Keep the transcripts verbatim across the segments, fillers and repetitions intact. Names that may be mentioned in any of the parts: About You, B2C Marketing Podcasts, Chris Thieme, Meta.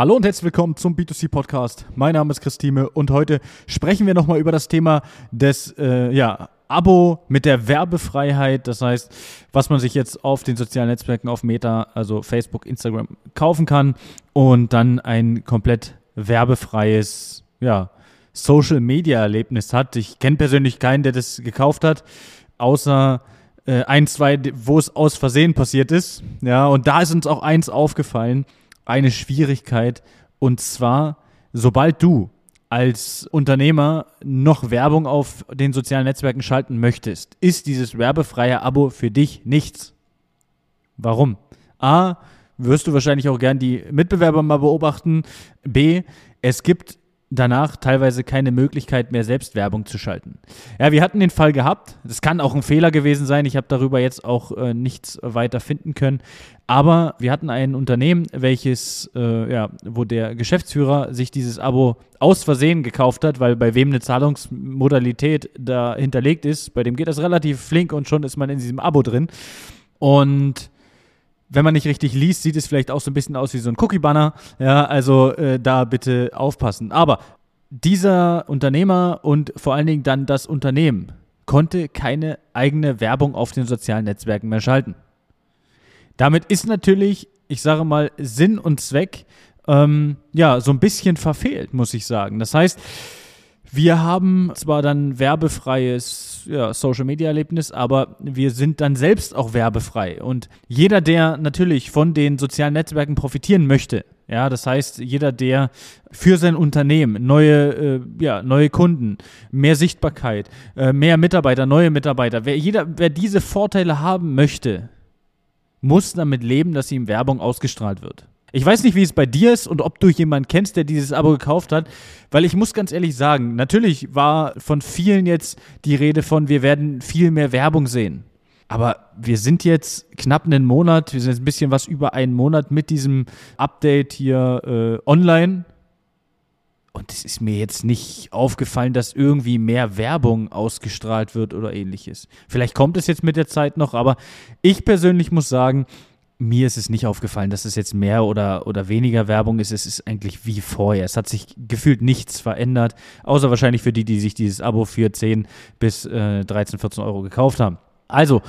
Hallo und herzlich willkommen zum B zwei C Podcast. Mein Name ist Chris Thieme und heute sprechen wir nochmal über das Thema des äh, ja, Abo mit der Werbefreiheit. Das heißt, was man sich jetzt auf den sozialen Netzwerken, auf Meta, also Facebook, Instagram kaufen kann und dann ein komplett werbefreies ja, Social-Media-Erlebnis hat. Ich kenne persönlich keinen, der das gekauft hat, außer äh, ein, zwei, wo es aus Versehen passiert ist. Ja, und da ist uns auch eins aufgefallen. Eine Schwierigkeit, und zwar, sobald du als Unternehmer noch Werbung auf den sozialen Netzwerken schalten möchtest, ist dieses werbefreie Abo für dich nichts. Warum? A, wirst du wahrscheinlich auch gern die Mitbewerber mal beobachten. B, es gibt danach teilweise keine Möglichkeit mehr, selbst Werbung zu schalten. Ja, wir hatten den Fall gehabt. Das kann auch ein Fehler gewesen sein. Ich habe darüber jetzt auch äh, nichts weiter finden können. Aber wir hatten ein Unternehmen, welches, äh, ja, wo der Geschäftsführer sich dieses Abo aus Versehen gekauft hat, weil bei wem eine Zahlungsmodalität da hinterlegt ist, bei dem geht das relativ flink und schon ist man in diesem Abo drin. Und wenn man nicht richtig liest, sieht es vielleicht auch so ein bisschen aus wie so ein Cookie-Banner. Ja, also äh, da bitte aufpassen. Aber dieser Unternehmer und vor allen Dingen dann das Unternehmen konnte keine eigene Werbung auf den sozialen Netzwerken mehr schalten. Damit ist natürlich, ich sage mal, Sinn und Zweck ähm, ja so ein bisschen verfehlt, muss ich sagen. Das heißt, wir haben zwar dann werbefreies ja, Social-Media-Erlebnis, aber wir sind dann selbst auch werbefrei. Und jeder, der natürlich von den sozialen Netzwerken profitieren möchte, ja, das heißt, jeder, der für sein Unternehmen neue, äh, ja, neue Kunden, mehr Sichtbarkeit, äh, mehr Mitarbeiter, neue Mitarbeiter, wer, jeder, wer diese Vorteile haben möchte, muss damit leben, dass ihm Werbung ausgestrahlt wird. Ich weiß nicht, wie es bei dir ist und ob du jemanden kennst, der dieses Abo gekauft hat, weil ich muss ganz ehrlich sagen, natürlich war von vielen jetzt die Rede von, wir werden viel mehr Werbung sehen. Aber wir sind jetzt knapp einen Monat, wir sind jetzt ein bisschen was über einen Monat mit diesem Update hier äh, online und es ist mir jetzt nicht aufgefallen, dass irgendwie mehr Werbung ausgestrahlt wird oder ähnliches. Vielleicht kommt es jetzt mit der Zeit noch, aber ich persönlich muss sagen, mir ist es nicht aufgefallen, dass es jetzt mehr oder, oder weniger Werbung ist. Es ist eigentlich wie vorher. Es hat sich gefühlt nichts verändert, außer wahrscheinlich für die, die sich dieses Abo für zehn bis dreizehn, vierzehn Euro gekauft haben. Also,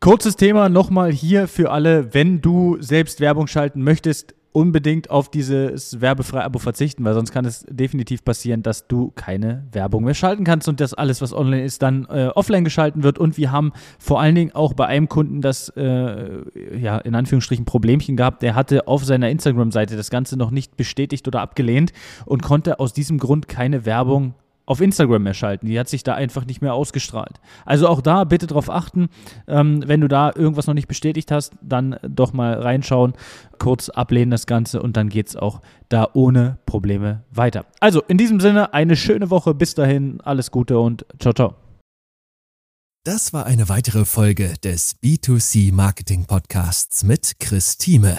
kurzes Thema nochmal hier für alle. Wenn du selbst Werbung schalten möchtest, unbedingt auf dieses werbefreie Abo verzichten, weil sonst kann es definitiv passieren, dass du keine Werbung mehr schalten kannst und dass alles, was online ist, dann äh, offline geschalten wird. Und wir haben vor allen Dingen auch bei einem Kunden das, äh, ja, in Anführungsstrichen Problemchen gehabt. Der hatte auf seiner Instagram-Seite das Ganze noch nicht bestätigt oder abgelehnt und konnte aus diesem Grund keine Werbung auf Instagram mehr schalten. Die hat sich da einfach nicht mehr ausgestrahlt. Also auch da bitte drauf achten, ähm, wenn du da irgendwas noch nicht bestätigt hast, dann doch mal reinschauen, kurz ablehnen das Ganze und dann geht's auch da ohne Probleme weiter. Also in diesem Sinne, eine schöne Woche, bis dahin, alles Gute und ciao, ciao. Das war eine weitere Folge des B zwei C Marketing Podcasts mit Chris Thieme.